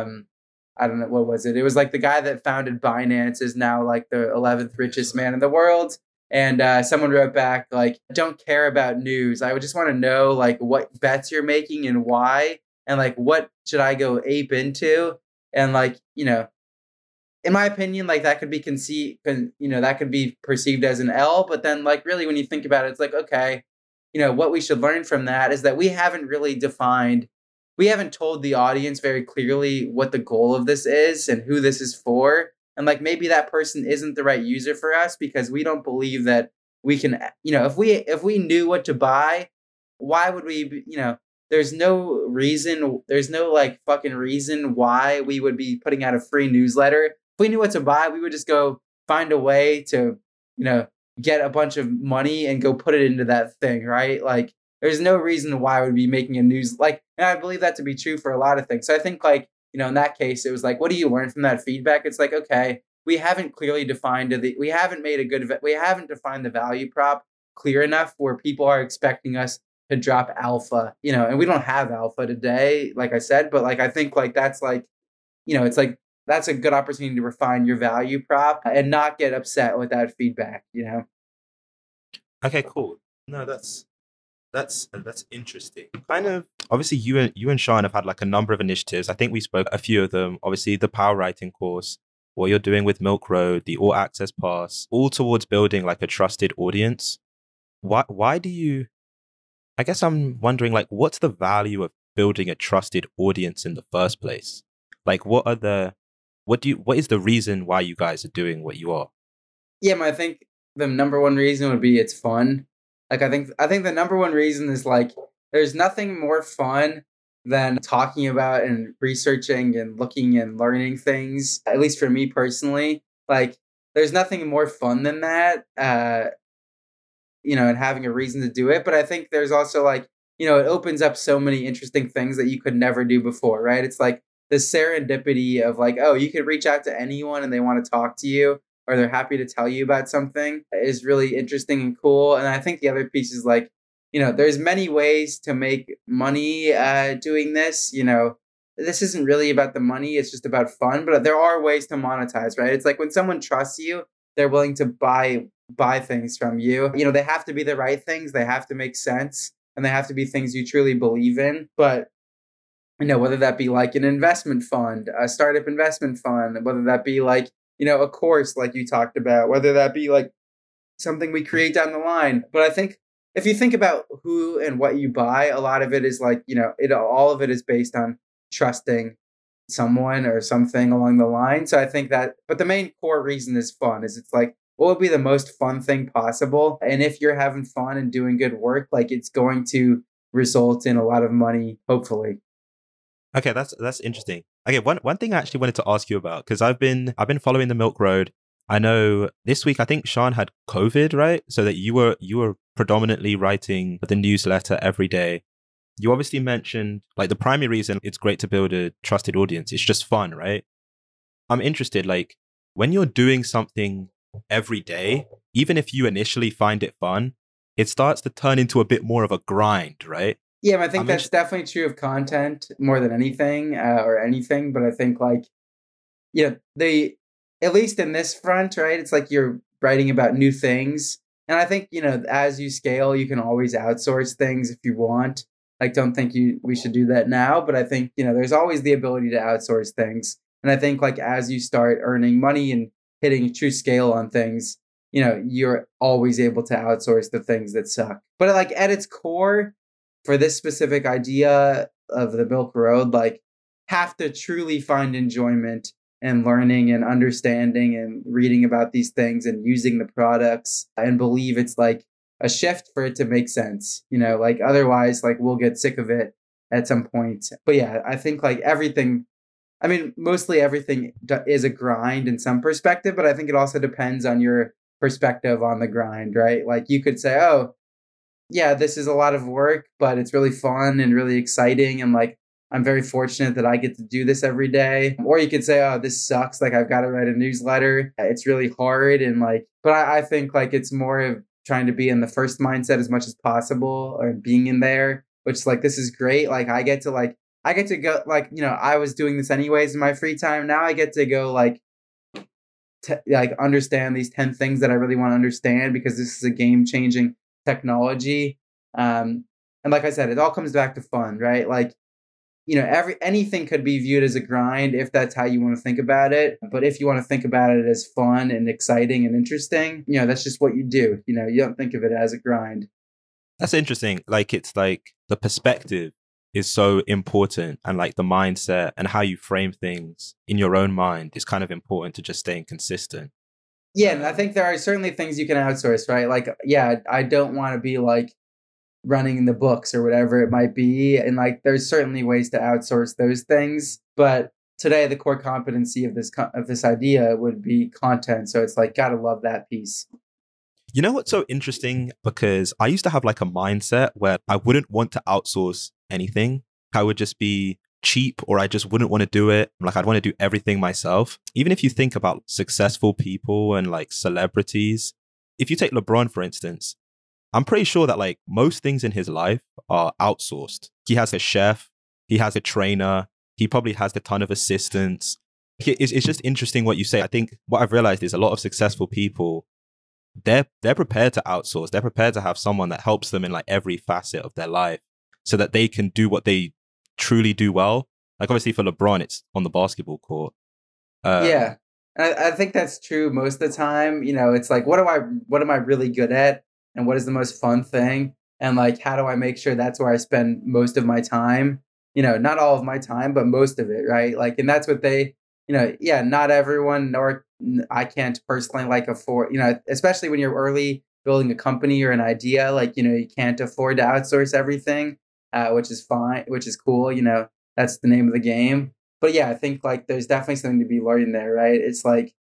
don't know, what was it? It was like the guy that founded Binance is now like the 11th richest man in the world. And someone wrote back, like, don't care about news. I would just want to know, like, what bets you're making and why, and like, what should I go ape into? And like, you know, in my opinion, like, that could be perceived as an L. But then, like, really, when you think about it, it's like, okay, you know, what we should learn from that is that we haven't told the audience very clearly what the goal of this is and who this is for. And like, maybe that person isn't the right user for us because we don't believe that we can, you know, if we knew what to buy, why would we, you know, there's no fucking reason why we would be putting out a free newsletter. If we knew what to buy, we would just go find a way to, you know, get a bunch of money and go put it into that thing, right? Like, there's no reason why we'd be making a news, like, and I believe that to be true for a lot of things. So I think, like, you know, in that case, it was like, what do you learn from that feedback? It's like, okay, we haven't defined the value prop clear enough where people are expecting us to drop alpha, you know, and we don't have alpha today, like I said, but like, I think like, that's like, you know, it's like, that's a good opportunity to refine your value prop and not get upset with that feedback, you know? Okay, cool. No, that's interesting. Kind of, obviously, you and Shaan have had like a number of initiatives. I think we spoke a few of them. Obviously, the Power Writing course, what you're doing with Milk Road, the All Access Pass, all towards building like a trusted audience. I guess I'm wondering, like, what's the value of building a trusted audience in the first place? Like, what is the reason why you guys are doing what you are? Yeah, I think the number one reason would be it's fun. Like, I think the number one reason is, like, there's nothing more fun than talking about and researching and looking and learning things. At least for me personally, like, there's nothing more fun than that, you know, and having a reason to do it. But I think there's also, like, you know, it opens up so many interesting things that you could never do before, right? It's like the serendipity of, like, oh, you could reach out to anyone and they want to talk to you, or they're happy to tell you about something, is really interesting and cool. And I think the other piece is, like, you know, there's many ways to make money doing this. You know, this isn't really about the money. It's just about fun. But there are ways to monetize, right? It's like, when someone trusts you, they're willing to buy things from you. You know, they have to be the right things. They have to make sense. And they have to be things you truly believe in. But, you know, whether that be like an investment fund, a startup investment fund, whether that be like, you know, a course like you talked about, whether that be like something we create down the line. But I think if you think about who and what you buy, a lot of it is like, you know, all of it is based on trusting someone or something along the line. So I think that, but the main core reason is fun, is it's like, what would be the most fun thing possible? And if you're having fun and doing good work, like, it's going to result in a lot of money, hopefully. Okay, that's interesting. Okay, one thing I actually wanted to ask you about, because I've been following the Milk Road. I know this week I think Shaan had COVID, right? So that you were predominantly writing the newsletter every day. You obviously mentioned, like, the primary reason it's great to build a trusted audience. It's just fun, right? I'm interested, like, when you're doing something every day, even if you initially find it fun, it starts to turn into a bit more of a grind, right? Yeah, I think that's definitely true of content more than anything or anything. But I think, like, you know, at least in this front, right, it's like you're writing about new things. And I think, you know, as you scale, you can always outsource things if you want. Like, don't think we should do that now. But I think, you know, there's always the ability to outsource things. And I think, like, as you start earning money and hitting true scale on things, you know, you're always able to outsource the things that suck. But like at its core, for this specific idea of the Milk Road, like have to truly find enjoyment and learning and understanding and reading about these things and using the products, and believe it's like a shift for it to make sense, you know, like otherwise, like we'll get sick of it at some point. But yeah, I think like everything, I mean, mostly everything is a grind in some perspective, but I think it also depends on your perspective on the grind, right? Like you could say, oh, yeah, this is a lot of work, but it's really fun and really exciting. And like, I'm very fortunate that I get to do this every day. Or you could say, oh, this sucks. Like I've got to write a newsletter. It's really hard. And like, but I think like it's more of trying to be in the first mindset as much as possible, or being in there, which is like, this is great. Like I get to go, like, you know, I was doing this anyways in my free time. Now I get to go like understand these 10 things that I really want to understand, because this is a game-changing technology. And like I said, it all comes back to fun, right? Like, you know, anything could be viewed as a grind if that's how you want to think about it. But if you want to think about it as fun and exciting and interesting, you know, that's just what you do. You know, you don't think of it as a grind. That's interesting. Like, it's like the perspective is so important, and like the mindset and how you frame things in your own mind is kind of important to just staying consistent. Yeah. And I think there are certainly things you can outsource, right? Like, yeah, I don't want to be like running the books or whatever it might be. And like, there's certainly ways to outsource those things. But today, the core competency of this idea would be content. So it's like, gotta love that piece. You know what's so interesting? Because I used to have like a mindset where I wouldn't want to outsource anything. I would just be cheap, or I just wouldn't want to do it. Like I'd want to do everything myself. Even if you think about successful people and like celebrities, if you take LeBron, for instance, I'm pretty sure that like most things in his life are outsourced. He has a chef, he has a trainer, he probably has a ton of assistants. It's just interesting what you say. I think what I've realized is a lot of successful people, they're prepared to outsource. They're prepared to have someone that helps them in like every facet of their life so that they can do what they truly do well. Like obviously for LeBron, it's on the basketball court. Yeah, I think that's true most of the time. You know, it's like, what am I really good at? And what is the most fun thing? And like, how do I make sure that's where I spend most of my time? You know, not all of my time, but most of it, right? Like, and that's what they, you know, yeah, not everyone, nor I can't personally like afford, you know, especially when you're early building a company or an idea, like, you know, you can't afford to outsource everything, which is fine, which is cool. You know, that's the name of the game. But yeah, I think like there's definitely something to be learned there, right? It's like,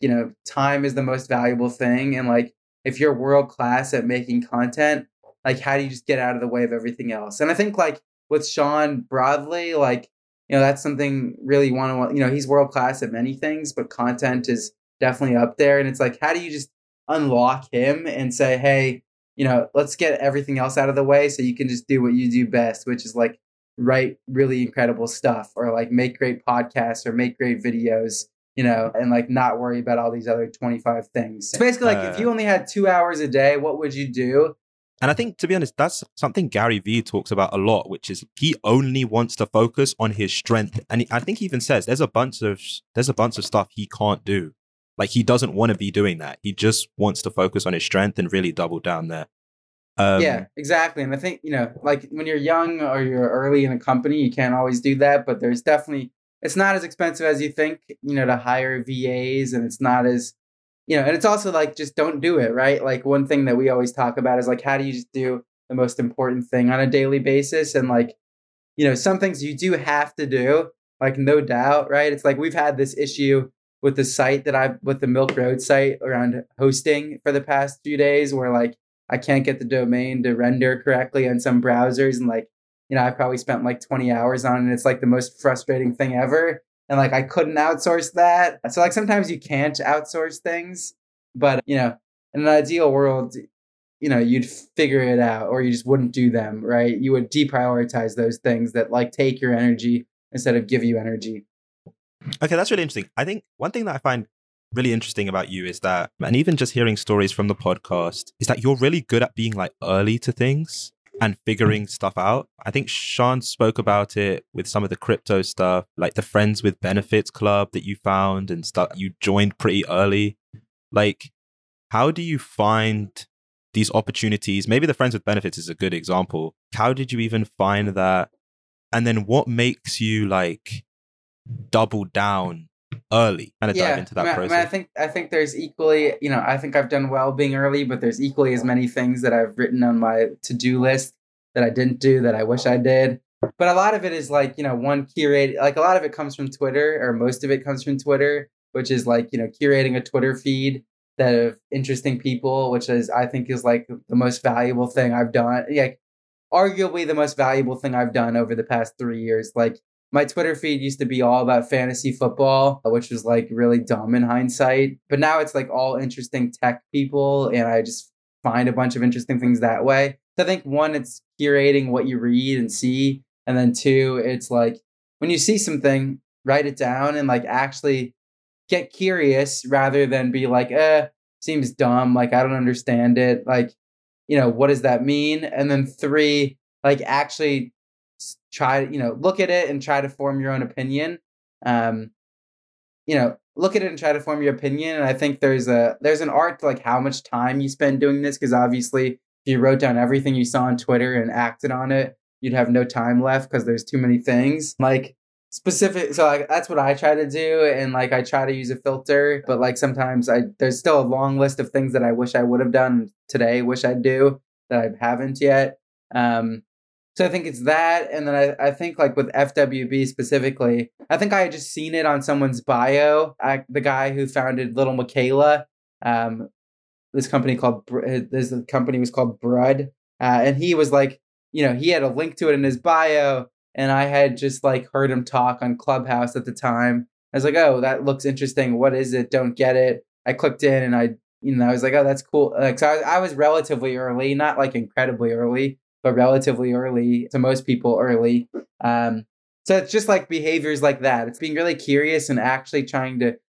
you know, time is the most valuable thing. And like, if you're world class at making content, like how do you just get out of the way of everything else? And I think like with Shaan broadly, like, you know, that's something really you know, he's world class at many things, but content is definitely up there. And it's like, how do you just unlock him and say, hey, you know, let's get everything else out of the way so you can just do what you do best, which is like write really incredible stuff, or like make great podcasts, or make great videos. You know, and like not worry about all these other 25 things. It's basically like if you only had 2 hours a day, what would you do? And I think, to be honest, that's something Gary Vee talks about a lot, which is he only wants to focus on his strength. And I think he even says there's a bunch of stuff he can't do. Like he doesn't want to be doing that. He just wants to focus on his strength and really double down there. Yeah, exactly. And I think, you know, like when you're young or you're early in a company, you can't always do that. But there's definitely... It's not as expensive as you think, you know, to hire VAs, and it's not as, you know, and it's also like, just don't do it, right? Like one thing that we always talk about is like, how do you just do the most important thing on a daily basis? And like, you know, some things you do have to do, like no doubt, right? It's like, we've had this issue with the site with the Milk Road site around hosting for the past few days, where like, I can't get the domain to render correctly on some browsers, and like, you know, I probably spent like 20 hours on it, and it's like the most frustrating thing ever. And like, I couldn't outsource that. So like, sometimes you can't outsource things, but you know, in an ideal world, you know, you'd figure it out, or you just wouldn't do them, right? You would deprioritize those things that like take your energy instead of give you energy. Okay, that's really interesting. I think one thing that I find really interesting about you is that, and even just hearing stories from the podcast, is that you're really good at being like early to things and figuring stuff out. I think Shaan spoke about it with some of the crypto stuff, like the Friends with Benefits club that you found and stuff. You joined pretty early. Like, how do you find these opportunities? Maybe the Friends with Benefits is a good example. How did you even find that? And then what makes you like double down early? Kind of dive into that process. I think there's equally, you know, I think I've done well being early, but there's equally as many things that I've written on my to-do list that I didn't do that I wish I did. But a lot of it is like, you know, a lot of it comes from Twitter, or most of it comes from Twitter, which is like, you know, curating a Twitter feed that of interesting people, which is, I think is like the most valuable thing I've done. Like, arguably the most valuable thing I've done over the past 3 years. Like, my Twitter feed used to be all about fantasy football, which was like really dumb in hindsight. But now it's like all interesting tech people, and I just find a bunch of interesting things that way. So I think one, it's curating what you read and see. And then two, it's like when you see something, write it down and like actually get curious rather than be like, seems dumb. Like, I don't understand it. Like, you know, what does that mean? And then three, like actually try, you know, look at it and try to form your own opinion. You know, look at it and try to form your opinion. And I think there's an art to like how much time you spend doing this, because obviously if you wrote down everything you saw on Twitter and acted on it, you'd have no time left because there's too many things like specific. So like, that's what I try to do. And like, I try to use a filter, but like sometimes there's still a long list of things that I wish I would have done today, wish I'd do that I haven't yet. So I think it's that. And then I think like with FWB specifically, I think I had just seen it on someone's bio. The guy who founded Little Michaela, this company was called Brud. And he was like, you know, he had a link to it in his bio, and I had just like heard him talk on Clubhouse at the time. I was like, oh, that looks interesting. What is it? Don't get it. I clicked in and I was like, oh, that's cool. Like, so I was relatively early, not like incredibly early, but relatively early to most people early. So it's just like behaviors like that. It's being really curious and actually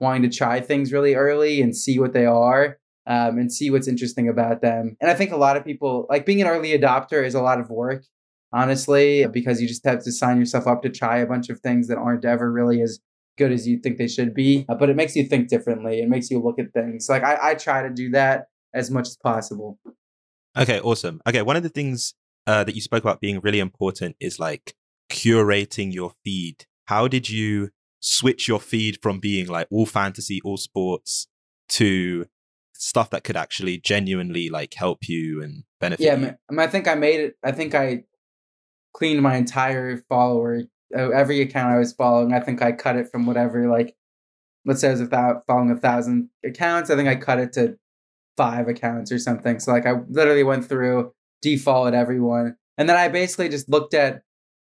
wanting to try things really early and see what they are. And see what's interesting about them. And I think a lot of people, like being an early adopter is a lot of work, honestly, because you just have to sign yourself up to try a bunch of things that aren't ever really as good as you think they should be. But it makes you think differently. It makes you look at things. Like I try to do that as much as possible. Okay, awesome. Okay, one of the things that you spoke about being really important is like curating your feed. How did you switch your feed from being like all fantasy, all sports to stuff that could actually genuinely like help you and benefit you? Yeah, I think I cleaned my entire follower, every account I was following. I think I cut it from whatever, like, let's say I was following 1,000 accounts. I think I cut it to 5 accounts or something. So like I literally went through, defollowed everyone. And then I basically just looked at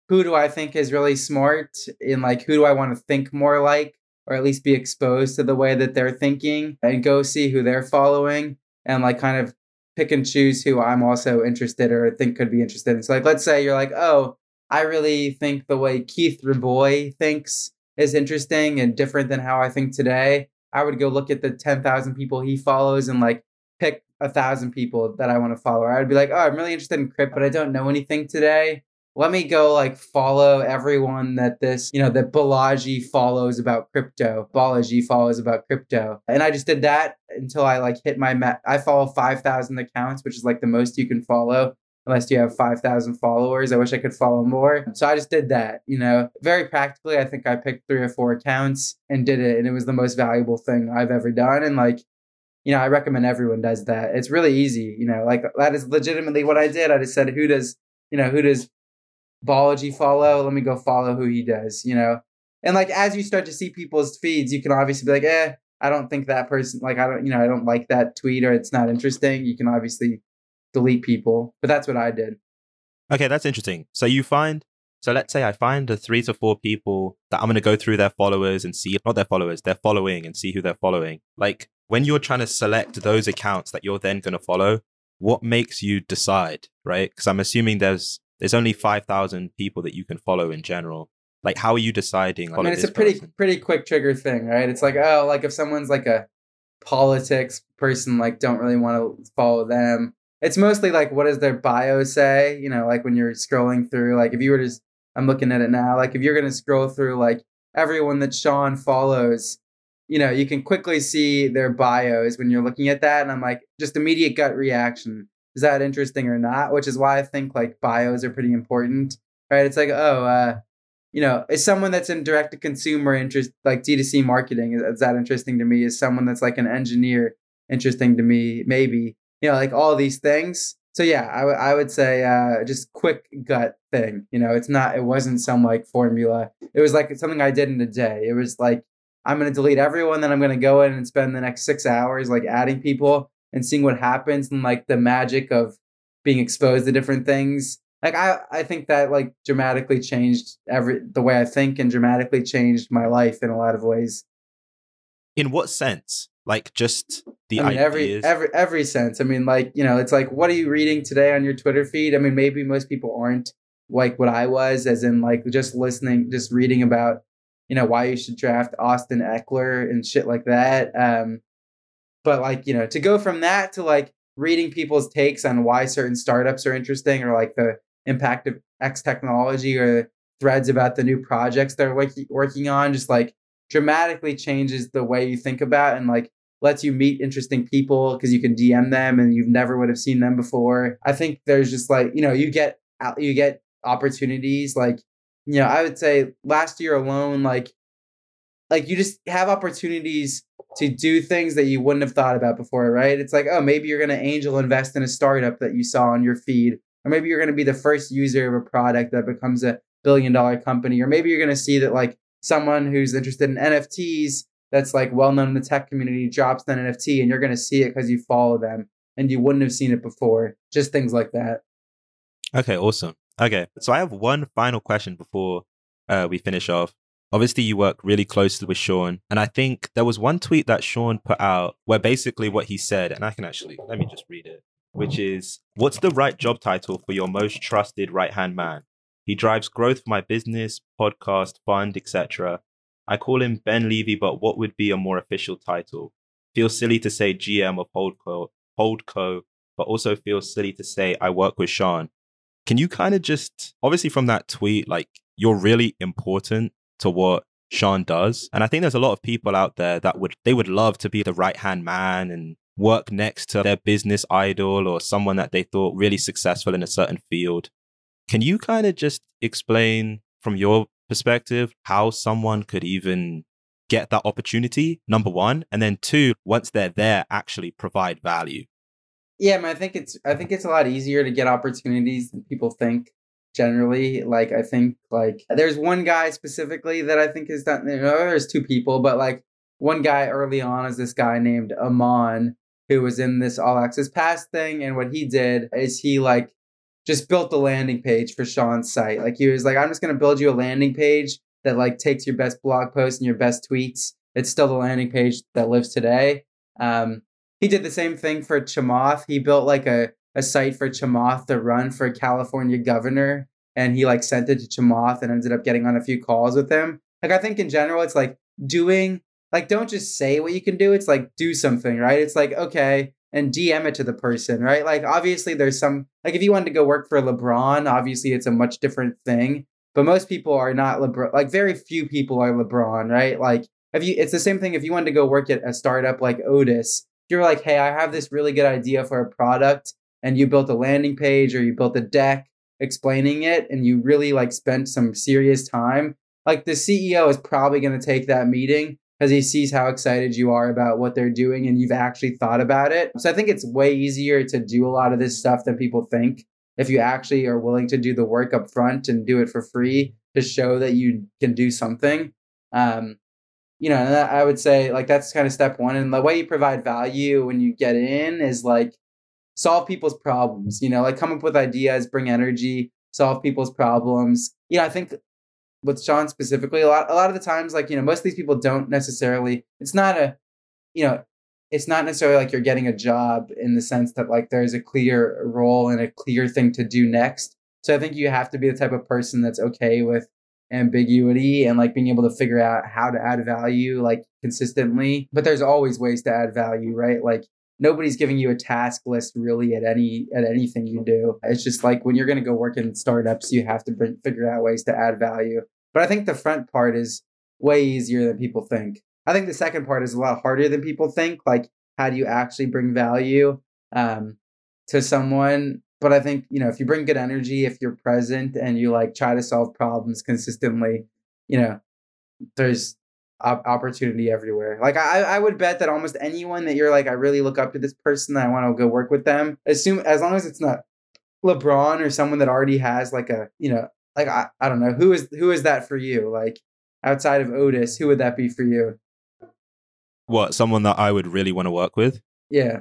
who do I think is really smart and like, who do I want to think more like? Or at least be exposed to the way that they're thinking, and go see who they're following and like kind of pick and choose who I'm also interested or think could be interested in. So like, let's say you're like, oh, I really think the way Keith Raboy thinks is interesting and different than how I think today. I would go look at the 10,000 people he follows and like pick 1,000 people that I want to follow. I would be like, oh, I'm really interested in crypto, but I don't know anything today. Let me go like follow everyone that Balaji follows about crypto. Balaji follows about crypto. And I just did that until I like hit my I follow 5,000 accounts, which is like the most you can follow unless you have 5,000 followers. I wish I could follow more. So I just did that, you know, very practically. I think I picked 3 or 4 accounts and did it. And it was the most valuable thing I've ever done. And like, you know, I recommend everyone does that. It's really easy. You know, like that is legitimately what I did. I just said, who does Balaji follow? Let me go follow who he does, you know? And like, as you start to see people's feeds, you can obviously be like, I don't think that person, like, I don't like that tweet, or it's not interesting. You can obviously delete people, but that's what I did. Okay. That's interesting. So let's say I find the 3 to 4 people that I'm going to go through their followers and see, not their followers, their following, and see who they're following. Like when you're trying to select those accounts that you're then going to follow, what makes you decide, right? Because I'm assuming there's only 5,000 people that you can follow in general. Like, how are you deciding? Like, I mean, it's a pretty quick trigger thing, right? It's like, oh, like if someone's like a politics person, like don't really want to follow them. It's mostly like, what does their bio say? You know, like when you're scrolling through, like if you were just, I'm looking at it now, like if you're going to scroll through like everyone that Shaan follows, you know, you can quickly see their bios when you're looking at that. And I'm like, just immediate gut reaction. Is that interesting or not? Which is why I think like bios are pretty important, right? It's like, oh, you know, is someone that's in direct to consumer interest, like D2C marketing, is that interesting to me? Is someone that's like an engineer interesting to me? Maybe, you know, like all these things. So yeah, I would say just quick gut thing. You know, it's not, it wasn't some like formula. It was like something I did in a day. It was like, I'm going to delete everyone. Then I'm going to go in and spend the next 6 hours, like adding people and seeing what happens and like the magic of being exposed to different things. Like, I think that like dramatically changed the way I think and dramatically changed my life in a lot of ways. In what sense? Like just the ideas? Every sense. I mean, like, you know, it's like, what are you reading today on your Twitter feed? I mean, maybe most people aren't like what I was, as in like just listening, just reading about, you know, why you should draft Austin Eckler and shit like that. But like, you know, to go from that to like reading people's takes on why certain startups are interesting, or like the impact of X technology, or threads about the new projects they're working on, just like dramatically changes the way you think about and like lets you meet interesting people because you can DM them and you've never would have seen them before. I think there's just like, you know, you get opportunities like, you know, I would say last year alone, like you just have opportunities to do things that you wouldn't have thought about before, right? It's like, oh, maybe you're going to angel invest in a startup that you saw on your feed, or maybe you're going to be the first user of a product that becomes a billion-dollar company, or maybe you're going to see that like someone who's interested in NFTs that's like well-known in the tech community drops an NFT, and you're going to see it because you follow them and you wouldn't have seen it before. Just things like that. Okay, awesome. Okay, so I have one final question before we finish off. Obviously, you work really closely with Shaan, and I think there was one tweet that Shaan put out where basically what he said, and I can actually, let me just read it, which is, what's the right job title for your most trusted right-hand man? He drives growth for my business, podcast, fund, etc. I call him Ben Levy, but what would be a more official title? Feels silly to say GM of Holdco, but also feels silly to say I work with Shaan. Can you kind of just, obviously from that tweet, like you're really important to what Shaan does. And I think there's a lot of people out there that would love to be the right-hand man and work next to their business idol or someone that they thought really successful in a certain field. Can you kind of just explain from your perspective how someone could even get that opportunity, number one, and then two, once they're there, actually provide value? Yeah, man, I think it's a lot easier to get opportunities than people think generally. Like, I think like there's one guy specifically that I think has done, you know, there's two people, but like one guy early on is this guy named Aman, who was in this All Access Pass thing. And what he did is he like just built the landing page for Shaan's site. Like he was like, I'm just going to build you a landing page that like takes your best blog posts and your best tweets. It's still the landing page that lives today. He did the same thing for Chamath. He built like a site for Chamath to run for California governor. And he like sent it to Chamath and ended up getting on a few calls with him. Like, I think in general, it's like doing, like, don't just say what you can do. It's like, do something, right? It's like, okay, and DM it to the person, right? Like, obviously there's some, like if you wanted to go work for LeBron, obviously it's a much different thing, but most people are not LeBron. Like very few people are LeBron, right? Like it's the same thing. If you wanted to go work at a startup like Otis, you're like, hey, I have this really good idea for a product, and you built a landing page or you built a deck explaining it, and you really like spent some serious time. Like the CEO is probably going to take that meeting because he sees how excited you are about what they're doing and you've actually thought about it. So I think it's way easier to do a lot of this stuff than people think if you actually are willing to do the work up front and do it for free to show that you can do something. You know, I would say like that's kind of step one. And the way you provide value when you get in is like solve people's problems, you know, like come up with ideas, bring energy, solve people's problems. You know, I think with Shaan specifically, a lot of the times, like, you know, most of these people don't necessarily, it's not necessarily like you're getting a job in the sense that like there's a clear role and a clear thing to do next. So I think you have to be the type of person that's okay with ambiguity and like being able to figure out how to add value like consistently. But there's always ways to add value, right? Like nobody's giving you a task list really at anything you do. It's just like when you're going to go work in startups, you have to figure out ways to add value. But I think the front part is way easier than people think. I think the second part is a lot harder than people think. Like, how do you actually bring value to someone? But I think, you know, if you bring good energy, if you're present and you like try to solve problems consistently, you know, there's opportunity everywhere. Like I would bet that almost anyone that you're like, I really look up to this person, I want to go work with them. Assume as long as it's not LeBron or someone that already has like a, you know, like, I don't know, who is that for you? Like outside of Otis, who would that be for you? What, someone that I would really want to work with? Yeah.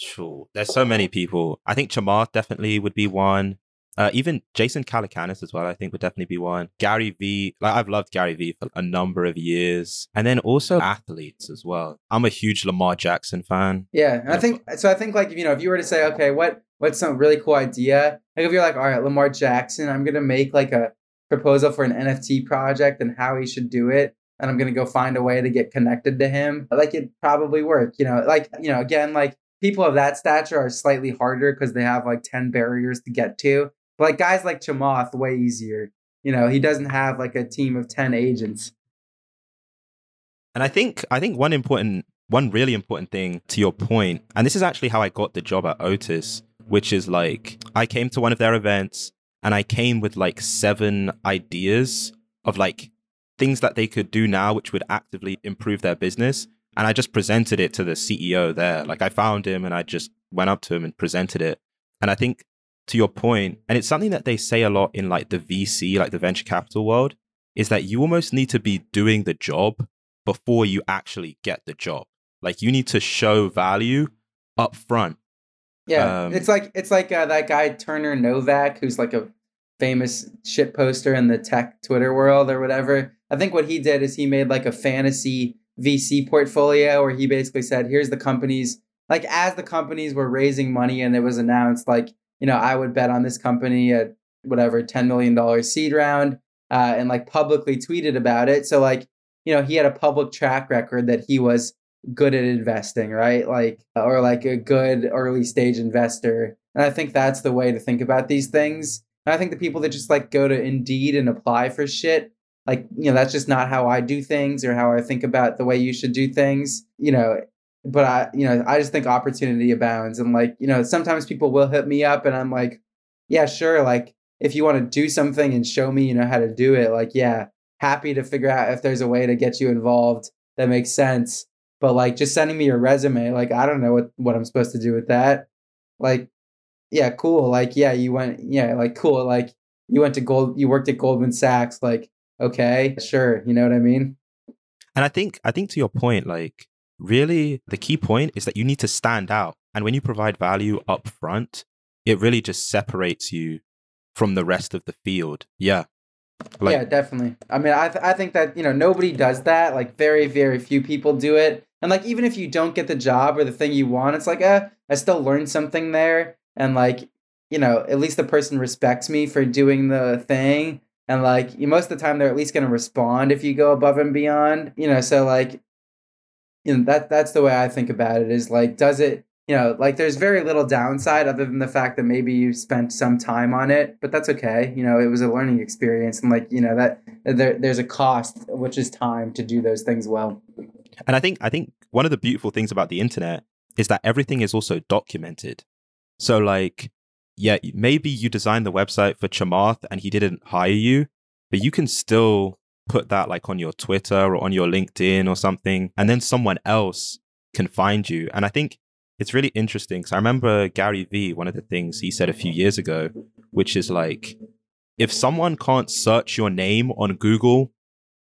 Sure. There's so many people. I think Chamath definitely would be one. Even Jason Calacanis as well, I think would definitely be one. Gary Vee, like I've loved Gary Vee for a number of years. And then also athletes as well. I'm a huge Lamar Jackson fan. Yeah. And I think like, you know, if you were to say, okay, what's some really cool idea? Like if you're like, all right, Lamar Jackson, I'm going to make like a proposal for an NFT project and how he should do it. And I'm going to go find a way to get connected to him. Like it'd probably work, you know, like, you know, again, like, people of that stature are slightly harder because they have like 10 barriers to get to. But like guys like Chamath, way easier. You know, he doesn't have like a team of 10 agents. And I think one really important thing to your point, and this is actually how I got the job at Otis, which is like, I came to one of their events and I came with like 7 ideas of like things that they could do now, which would actively improve their business. And I just presented it to the CEO there. Like I found him and I just went up to him and presented it. And I think to your point, and it's something that they say a lot in like the VC, like the venture capital world, is that you almost need to be doing the job before you actually get the job. Like you need to show value up front. Yeah, it's like that guy Turner Novak, who's like a famous shit poster in the tech Twitter world or whatever. I think what he did is he made like a fantasy VC portfolio where he basically said, here's the companies, like as the companies were raising money and it was announced, like, you know, I would bet on this company at whatever $10 million seed round and like publicly tweeted about it. So like, you know, he had a public track record that he was good at investing, right? Like, or like a good early stage investor. And I think that's the way to think about these things. And I think the people that just like go to Indeed and apply for shit, like, you know, that's just not how I do things or how I think about the way you should do things, you know, but I just think opportunity abounds. And like, you know, sometimes people will hit me up and I'm like, yeah, sure. Like if you want to do something and show me, you know, how to do it, like, yeah, happy to figure out if there's a way to get you involved that makes sense. But like just sending me your resume, like, I don't know what I'm supposed to do with that. Like, yeah, cool. Like, yeah, you went, yeah, like, cool. Like you worked at Goldman Sachs, like, okay, sure. You know what I mean? And I think to your point, like really the key point is that you need to stand out. And when you provide value up front, it really just separates you from the rest of the field. Yeah. Like, yeah, definitely. I mean, I think that, you know, nobody does that. Like very, very few people do it. And like, even if you don't get the job or the thing you want, it's like, I still learned something there. And like, you know, at least the person respects me for doing the thing. And like, most of the time, they're at least going to respond if you go above and beyond, you know, so like, you know, that's the way I think about it is like, does it, you know, like there's very little downside other than the fact that maybe you spent some time on it, but that's okay. You know, it was a learning experience and like, you know, that there's a cost, which is time to do those things well. And I think one of the beautiful things about the internet is that everything is also documented. So like, yeah, maybe you designed the website for Chamath and he didn't hire you, but you can still put that like on your Twitter or on your LinkedIn or something, and then someone else can find you. And I think it's really interesting because I remember Gary Vee, one of the things he said a few years ago, which is like, if someone can't search your name on Google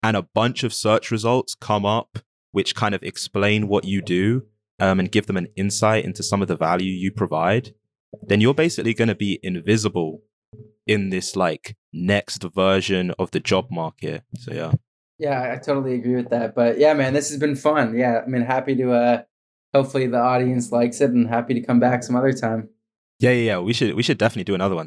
and a bunch of search results come up, which kind of explain what you do and give them an insight into some of the value you provide, then you're basically going to be invisible in this like next version of the job market. So yeah. Yeah, I totally agree with that. But yeah, man, this has been fun. Yeah, I mean, happy to, hopefully the audience likes it and happy to come back some other time. Yeah. We should definitely do another one.